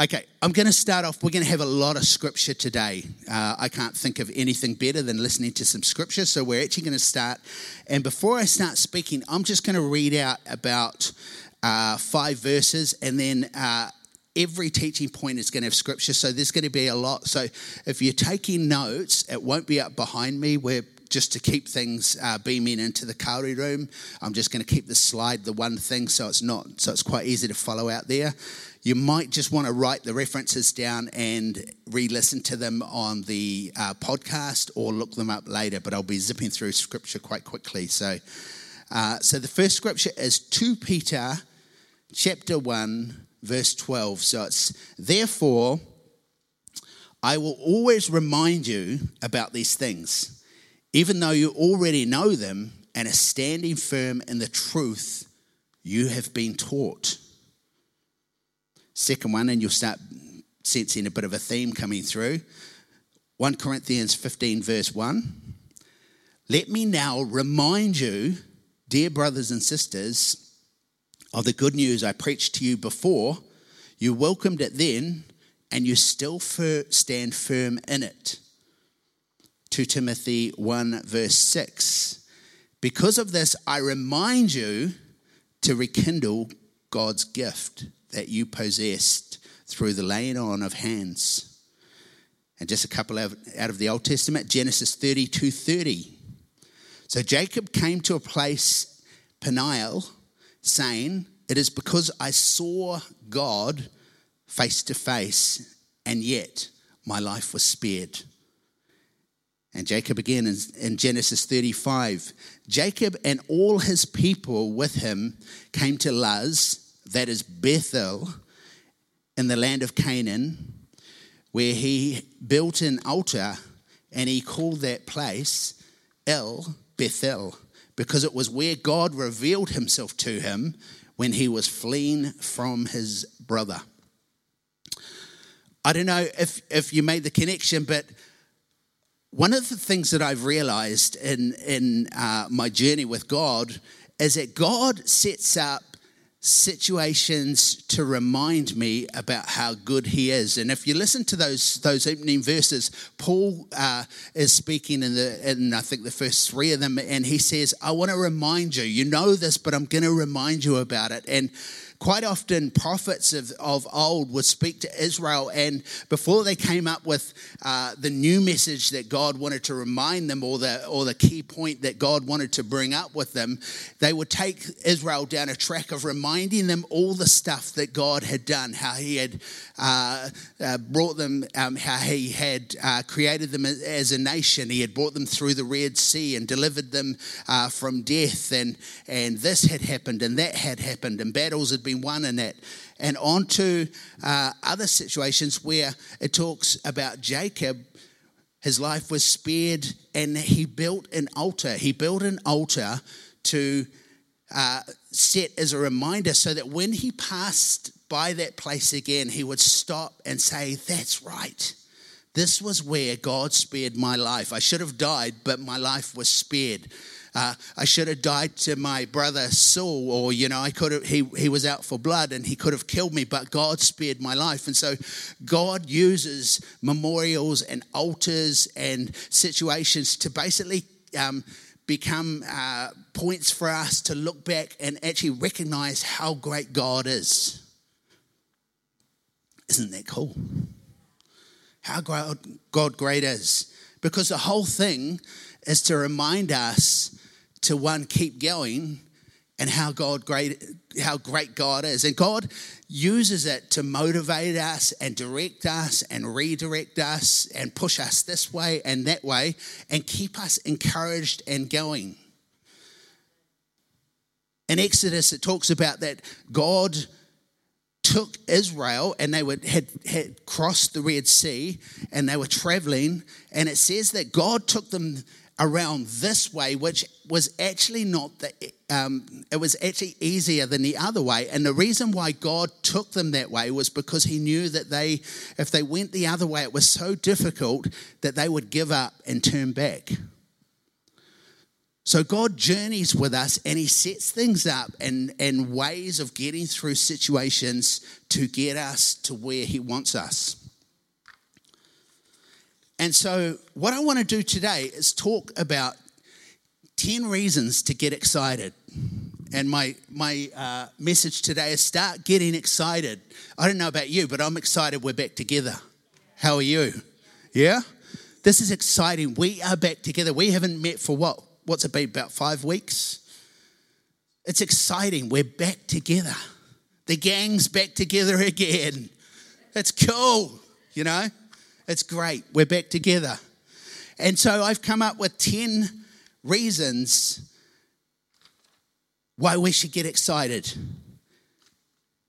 Okay, I'm going to start off. We're going to have a lot of scripture today. I can't think of anything better than listening to some scripture, so we're actually going to start. And before I start speaking, I'm just going to read out about 5 verses, and then every teaching point is going to have scripture, so there's going to be a lot. So if you're taking notes, it won't be up behind me. We're just to keep things beaming into the Kauri room. I'm just going to keep the slide the one thing, so it's quite easy to follow out there. You might just want to write the references down and re-listen to them on the podcast or look them up later, but I'll be zipping through scripture quite quickly. So the first scripture is 2 Peter chapter 1, verse 12. So it's, therefore, I will always remind you about these things, even though you already know them and are standing firm in the truth you have been taught. Second one, and you'll start sensing a bit of a theme coming through. 1 Corinthians 15, verse 1. Let me now remind you, dear brothers and sisters, of the good news I preached to you before. You welcomed it then, and you still stand firm in it. 2 Timothy 1, verse 6. Because of this, I remind you to rekindle God's gift that you possessed through the laying on of hands. And just a couple out of the Old Testament, Genesis 32:30. So Jacob came to a place, Peniel, saying, it is because I saw God face to face, and yet my life was spared. And Jacob again in Genesis 35. Jacob and all his people with him came to Luz, that is Bethel, in the land of Canaan, where he built an altar, and he called that place El Bethel, because it was where God revealed himself to him when he was fleeing from his brother. I don't know if you made the connection, but one of the things that I've realized in my journey with God is that God sets up situations to remind me about how good he is. And if you listen to those opening verses, Paul is speaking in I think the first 3 of them, and he says, I want to remind you, you know this, but I'm going to remind you about it. And quite often prophets of old would speak to Israel, and before they came up with the new message that God wanted to remind them, or the key point that God wanted to bring up with them, they would take Israel down a track of reminding them all the stuff that God had done, how he had brought them, how he had created them as a nation. He had brought them through the Red Sea and delivered them from death, and this had happened and that had happened, and battles had been one in that, and on to other situations where it talks about Jacob. His life was spared, and he built an altar. He built an altar to set as a reminder, so that when he passed by that place again, he would stop and say, that's right, this was where God spared my life. I should have died, but my life was spared. I should have died to my brother Saul, or, you know, I could have, he was out for blood and he could have killed me, but God spared my life. And so God uses memorials and altars and situations to basically become points for us to look back and actually recognize how great God is. Isn't that cool? How God great is. Because the whole thing is to remind us to, one, keep going, and how great God is. And God uses it to motivate us and direct us and redirect us and push us this way and that way and keep us encouraged and going. In Exodus, it talks about that God took Israel, and they had crossed the Red Sea, and they were traveling, and it says that God took them around this way, which was actually not the it was actually easier than the other way. And the reason why God took them that way was because he knew that if they went the other way, it was so difficult that they would give up and turn back. So God journeys with us and he sets things up and ways of getting through situations to get us to where he wants us. And so what I want to do today is talk about 10 reasons to get excited. And my message today is start getting excited. I don't know about you, but I'm excited we're back together. How are you? Yeah? This is exciting. We are back together. We haven't met for what? What's it been, about 5 weeks? It's exciting. We're back together. The gang's back together again. It's cool, you know? It's great. We're back together. And so I've come up with 10 reasons why we should get excited.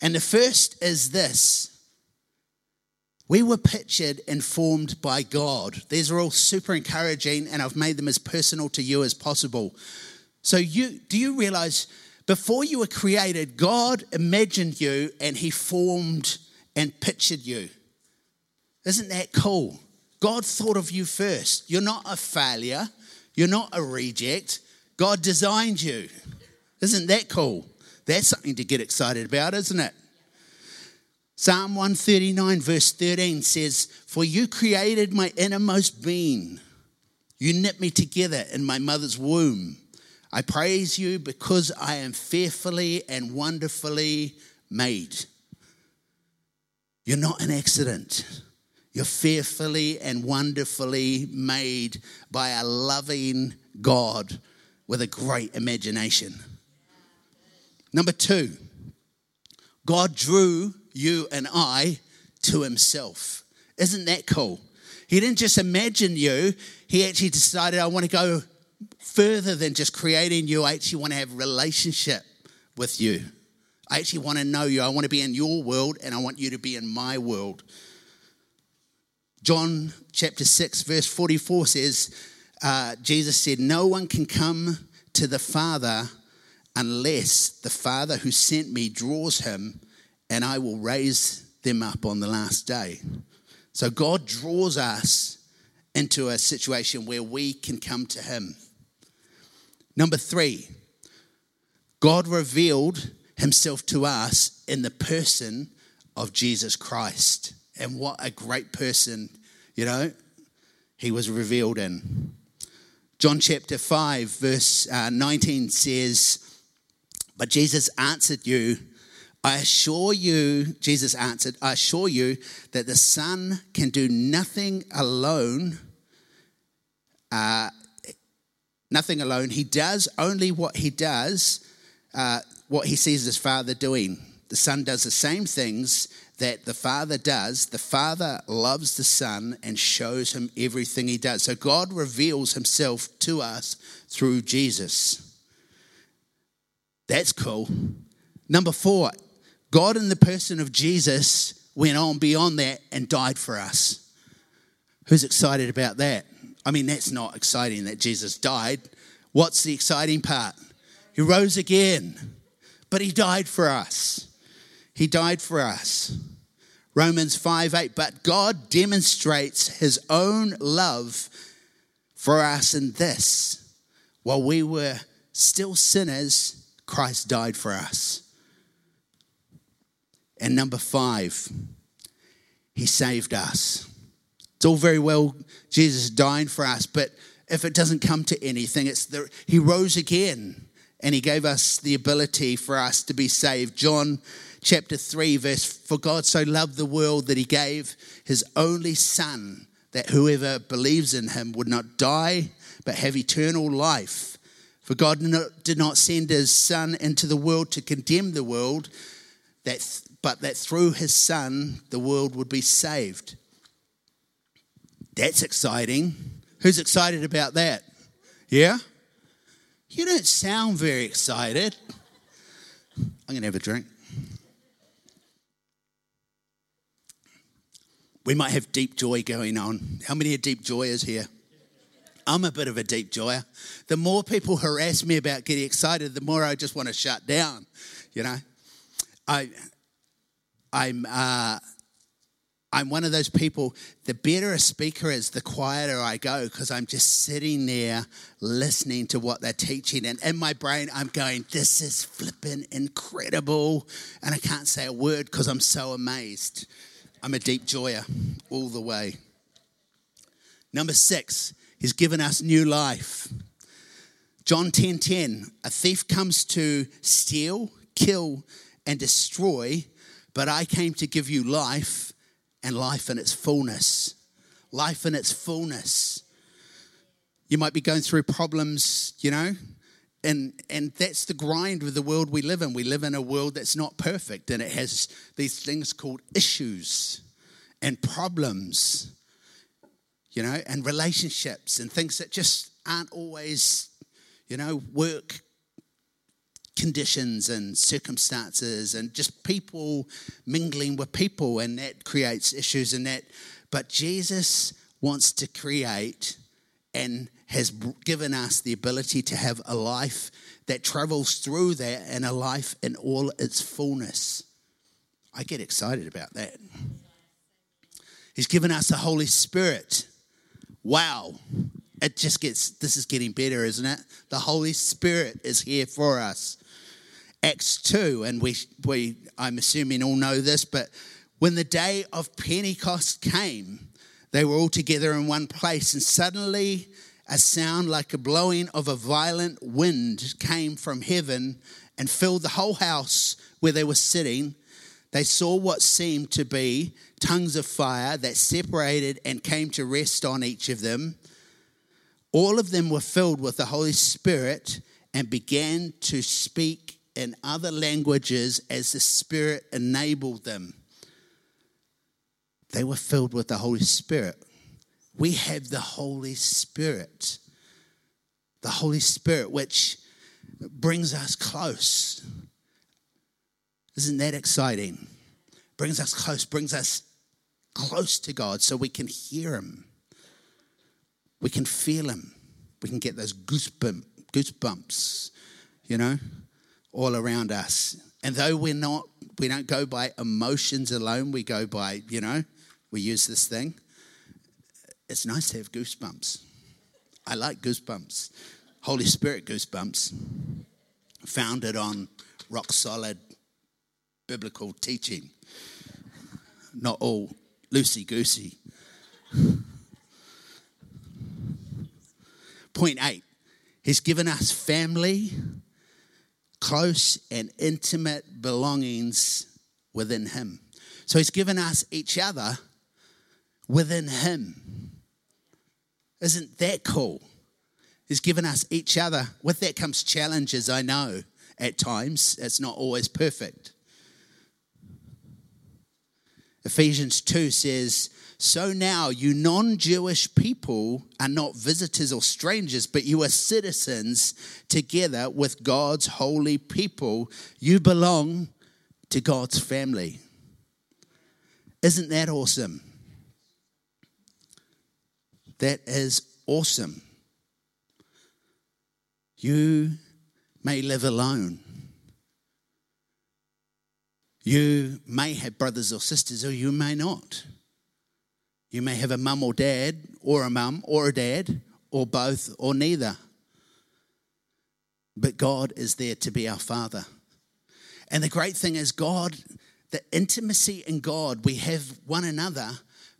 And the first is this. We were pictured and formed by God. These are all super encouraging, and I've made them as personal to you as possible. So do you realize before you were created, God imagined you and he formed and pictured you. Isn't that cool? God thought of you first. You're not a failure. You're not a reject. God designed you. Isn't that cool? That's something to get excited about, isn't it? Psalm 139 verse 13 says, "For you created my innermost being. You knit me together in my mother's womb. I praise you because I am fearfully and wonderfully made." You're not an accident. You're fearfully and wonderfully made by a loving God with a great imagination. Number 2, God drew you and I to himself. Isn't that cool? He didn't just imagine you. He actually decided, I want to go further than just creating you. I actually want to have a relationship with you. I actually want to know you. I want to be in your world and I want you to be in my world. John chapter 6 verse 44 says, Jesus said, "No one can come to the Father unless the Father who sent me draws him, and I will raise them up on the last day." So God draws us into a situation where we can come to him. Number 3, God revealed himself to us in the person of Jesus Christ. And what a great person, you know, he was revealed in. John chapter 5 verse 19 says, "But Jesus answered, "I assure you that the Son can do nothing alone. He does only what he does, what he sees his Father doing. The Son does the same things that the Father does. The Father loves the Son and shows him everything he does." So God reveals himself to us through Jesus. That's cool. Number 4, God in the person of Jesus went on beyond that and died for us. Who's excited about that? I mean, that's not exciting that Jesus died. What's the exciting part? He rose again, but he died for us. He died for us. Romans 5:8, "But God demonstrates his own love for us in this. While we were still sinners, Christ died for us." And number 5, he saved us. It's all very well, Jesus dying for us, but if it doesn't come to anything, he rose again and he gave us the ability for us to be saved. John chapter 3 verse, "For God so loved the world that he gave his only Son, that whoever believes in him would not die but have eternal life. For God did not send his Son into the world to condemn the world, but that through his Son, the world would be saved." That's exciting. Who's excited about that? Yeah? You don't sound very excited. I'm going to have a drink. We might have deep joy going on. How many are deep joyers here? I'm a bit of a deep joyer. The more people harass me about getting excited, the more I just want to shut down, you know. I I'm one of those people, the better a speaker is, the quieter I go, because I'm just sitting there listening to what they're teaching. And in my brain, I'm going, this is flipping incredible. And I can't say a word because I'm so amazed. I'm a deep joyer all the way. Number 6, he's given us new life. John 10:10, a thief comes to steal, kill, and destroy, but I came to give you life, and life in its fullness. Life in its fullness. You might be going through problems, you know, and that's the grind with the world we live in. We live in a world that's not perfect, and it has these things called issues and problems, you know, and relationships and things that just aren't always, you know, work conditions and circumstances and just people mingling with people, and that creates issues and that. But Jesus wants to create and has given us the ability to have a life that travels through that and a life in all its fullness. I get excited about that. He's given us the Holy Spirit. Wow. It just gets, this is getting better, isn't it? The Holy Spirit is here for us. Acts 2, and we I'm assuming all know this, but when the day of Pentecost came, they were all together in one place, and suddenly a sound like a blowing of a violent wind came from heaven and filled the whole house where they were sitting. They saw what seemed to be tongues of fire that separated and came to rest on each of them. All of them were filled with the Holy Spirit and began to speak in other languages as the Spirit enabled them. They were filled with the Holy Spirit. We have the Holy Spirit. The Holy Spirit, which brings us close. Isn't that exciting? Brings us close to God so we can hear him. We can feel him. We can get those goosebumps, you know, all around us. And though we don't go by emotions alone, we go by, you know, we use this thing. It's nice to have goosebumps. I like goosebumps. Holy Spirit goosebumps. Founded on rock solid biblical teaching. Not all loosey-goosey. Point 8, he's given us family, close and intimate belongings within him. So he's given us each other within him. Isn't that cool? He's given us each other. With that comes challenges, I know, at times. It's not always perfect. Ephesians 2 says, so now you non-Jewish people are not visitors or strangers, but you are citizens together with God's holy people. You belong to God's family. Isn't that awesome? That is awesome. You may live alone. You may have brothers or sisters, or you may not. You may have a mum or dad, or a mum or a dad, or both or neither. But God is there to be our Father. And the great thing is God, the intimacy in God, we have one another,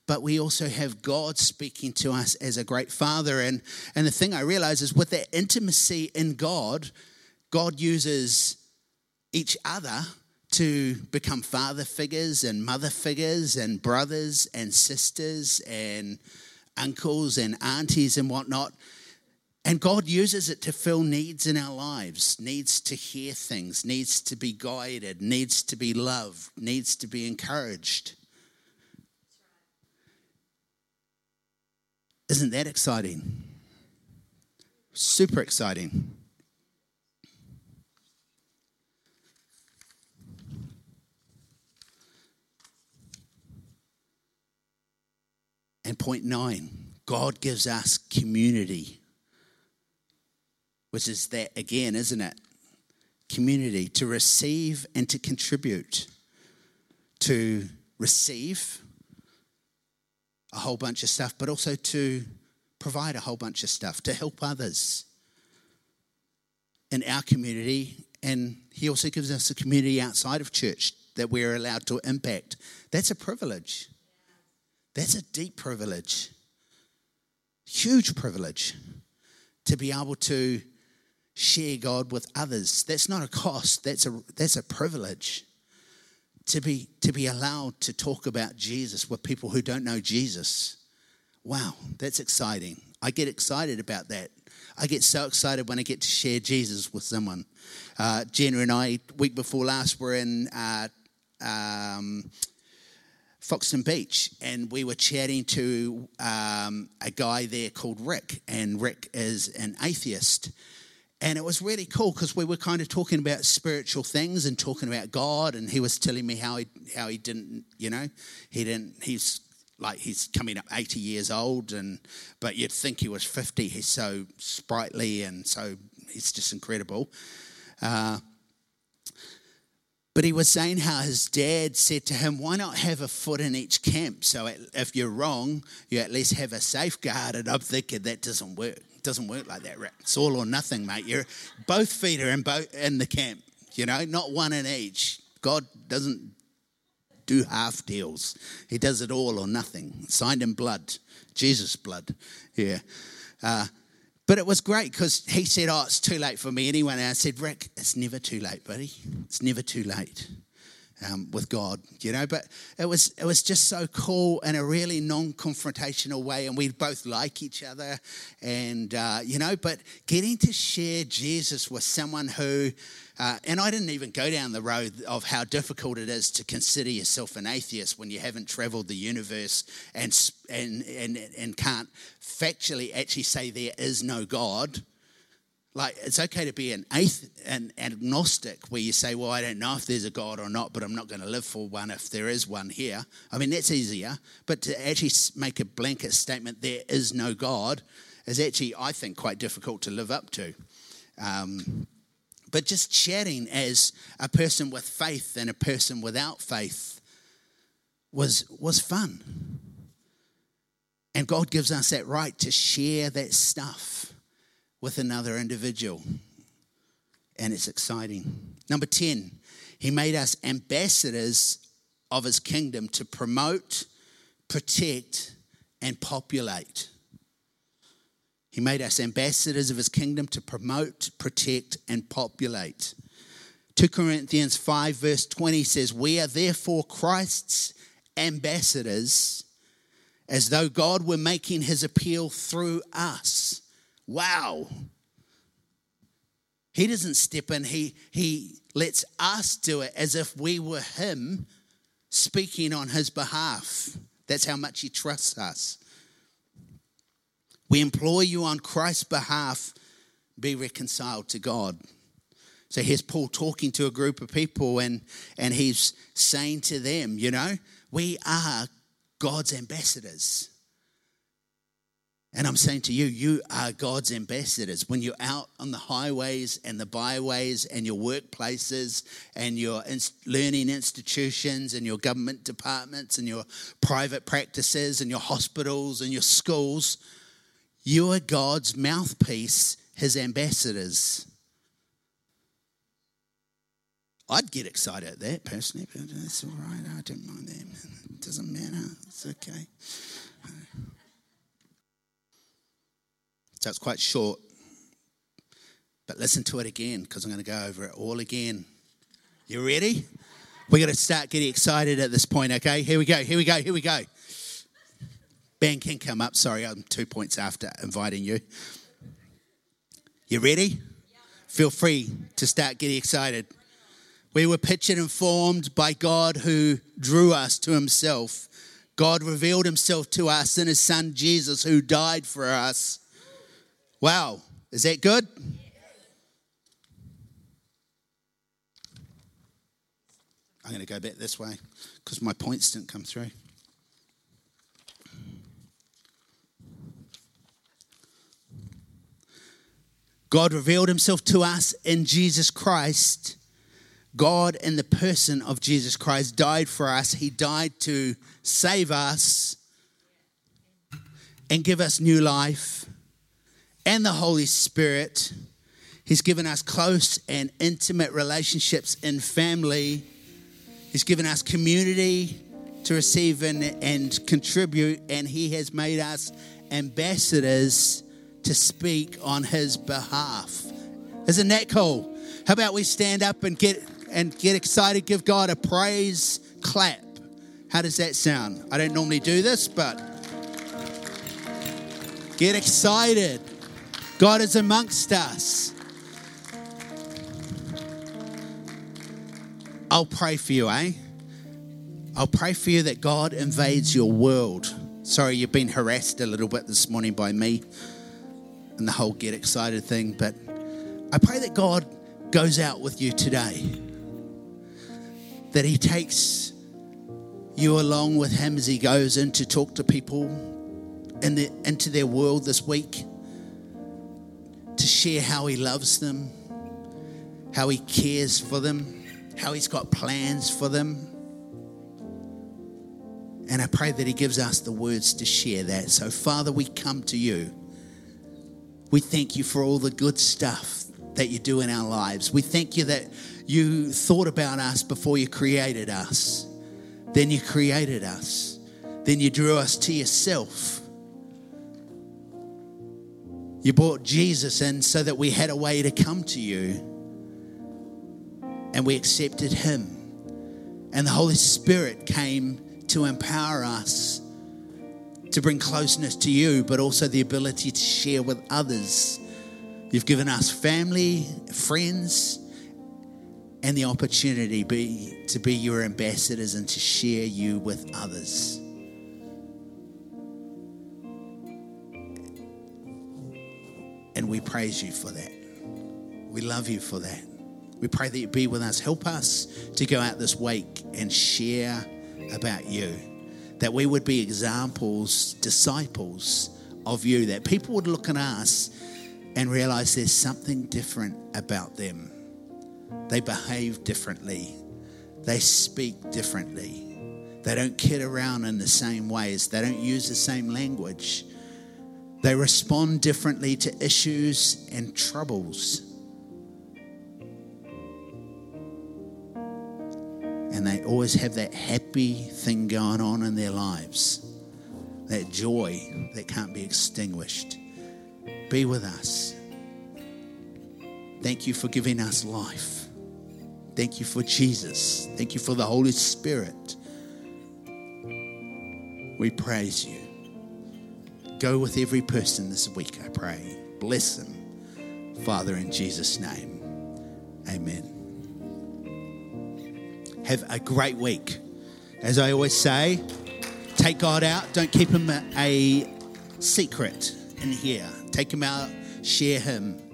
but we also have God speaking to us as a great Father. And the thing I realize is with that intimacy in God, God uses each other to become father figures and mother figures and brothers and sisters and uncles and aunties and whatnot. And God uses it to fill needs in our lives, needs to hear things, needs to be guided, needs to be loved, needs to be encouraged. Isn't that exciting? Super exciting. And point 9, God gives us community, which is that again, isn't it? Community, to receive and to contribute. To receive a whole bunch of stuff, but also to provide a whole bunch of stuff, to help others in our community. And he also gives us a community outside of church that we're allowed to impact. That's a privilege. That's a deep privilege, huge privilege to be able to share God with others. That's not a cost. That's a privilege to be allowed to talk about Jesus with people who don't know Jesus. Wow, that's exciting. I get excited about that. I get so excited when I get to share Jesus with someone. Jenna and I, week before last, were in Foxton Beach, and we were chatting to a guy there called Rick, and Rick is an atheist. And it was really cool because we were kind of talking about spiritual things and talking about God, and he was telling me how he didn't, you know, he's coming up 80 years old, but you'd think he was 50. He's so sprightly, and so it's just incredible. But he was saying how his dad said to him, why not have a foot in each camp? So if you're wrong, you at least have a safeguard. And I'm thinking, that doesn't work. It doesn't work like that, Rick. It's all or nothing, mate. You're both feet are in the camp, you know, not one in each. God doesn't do half deals. He does it all or nothing. Signed in blood, Jesus' blood. Yeah. But it was great because he said, oh, it's too late for me anyway. And I said, Rick, it's never too late, buddy. It's never too late with God, you know. But it was just so cool in a really non-confrontational way. And we both like each other. And, you know, but getting to share Jesus with someone who, and I didn't even go down the road of how difficult it is to consider yourself an atheist when you haven't traveled the universe and can't factually actually say there is no God. Like, it's okay to be an agnostic where you say, well, I don't know if there's a God or not, but I'm not going to live for one if there is one here. I mean, that's easier. But to actually make a blanket statement, there is no God, is actually, I think, quite difficult to live up to. But just chatting as a person with faith and a person without faith was fun. And God gives us that right to share that stuff with another individual. And it's exciting. Number 10, he made us ambassadors of his kingdom to promote, protect, and populate. He made us ambassadors of his kingdom to promote, protect, and populate. 2 Corinthians 5 verse 20 says, we are therefore Christ's ambassadors, as though God were making his appeal through us. Wow. He doesn't step in. He lets us do it as if we were him speaking on his behalf. That's how much he trusts us. We implore you on Christ's behalf, be reconciled to God. So here's Paul talking to a group of people, and he's saying to them, you know, we are God's ambassadors. And I'm saying to you, you are God's ambassadors. When you're out on the highways and the byways and your workplaces and your learning institutions and your government departments and your private practices and your hospitals and your schools, you are God's mouthpiece, his ambassadors. I'd get excited at that, personally, but that's all right. I don't mind that. It doesn't matter. It's okay. So it's quite short. But listen to it again, because I'm going to go over it all again. You ready? We're going to start getting excited at this point, okay? Here we go. Ben can come up. Sorry, I'm 2 points after inviting you. You ready? Yeah. Feel free to start getting excited. We were pictured and formed by God who drew us to himself. God revealed himself to us in his son Jesus who died for us. Wow. Is that good? Yeah. I'm going to go back this way because my points didn't come through. God revealed himself to us in Jesus Christ. God in the person of Jesus Christ died for us. He died to save us and give us new life and the Holy Spirit. He's given us close and intimate relationships in family. He's given us community to receive and contribute, and he has made us ambassadors to speak on his behalf. Isn't that cool? How about we stand up and get excited, give God a praise clap. How does that sound? I don't normally do this, but get excited. God is amongst us. I'll pray for you, eh? I'll pray for you that God invades your world. Sorry, you've been harassed a little bit this morning by me and the whole get excited thing, but I pray that God goes out with you today, that he takes you along with him as he goes in to talk to people into their world this week, to share how he loves them, how he cares for them, how he's got plans for them. And I pray that he gives us the words to share that. So, Father, we come to you. We thank you for all the good stuff that you do in our lives. We thank you that you thought about us before you created us. Then you created us. Then you drew us to yourself. You brought Jesus in so that we had a way to come to you. And we accepted him. And the Holy Spirit came to empower us to bring closeness to you, but also the ability to share with others. You've given us family, friends, and the opportunity to be your ambassadors and to share you with others. And we praise you for that. We love you for that. We pray that you be with us. Help us to go out this week and share about you, that we would be examples, disciples of you, that people would look at us and realize there's something different about them. They behave differently. They speak differently. They don't kid around in the same ways. They don't use the same language. They respond differently to issues and troubles. And they always have that happy thing going on in their lives, that joy that can't be extinguished. Be with us. Thank you for giving us life. Thank you for Jesus. Thank you for the Holy Spirit. We praise you. Go with every person this week, I pray. Bless them, Father, in Jesus' name. Amen. Have a great week. As I always say, take God out. Don't keep him a secret in here. Take him out. Share him.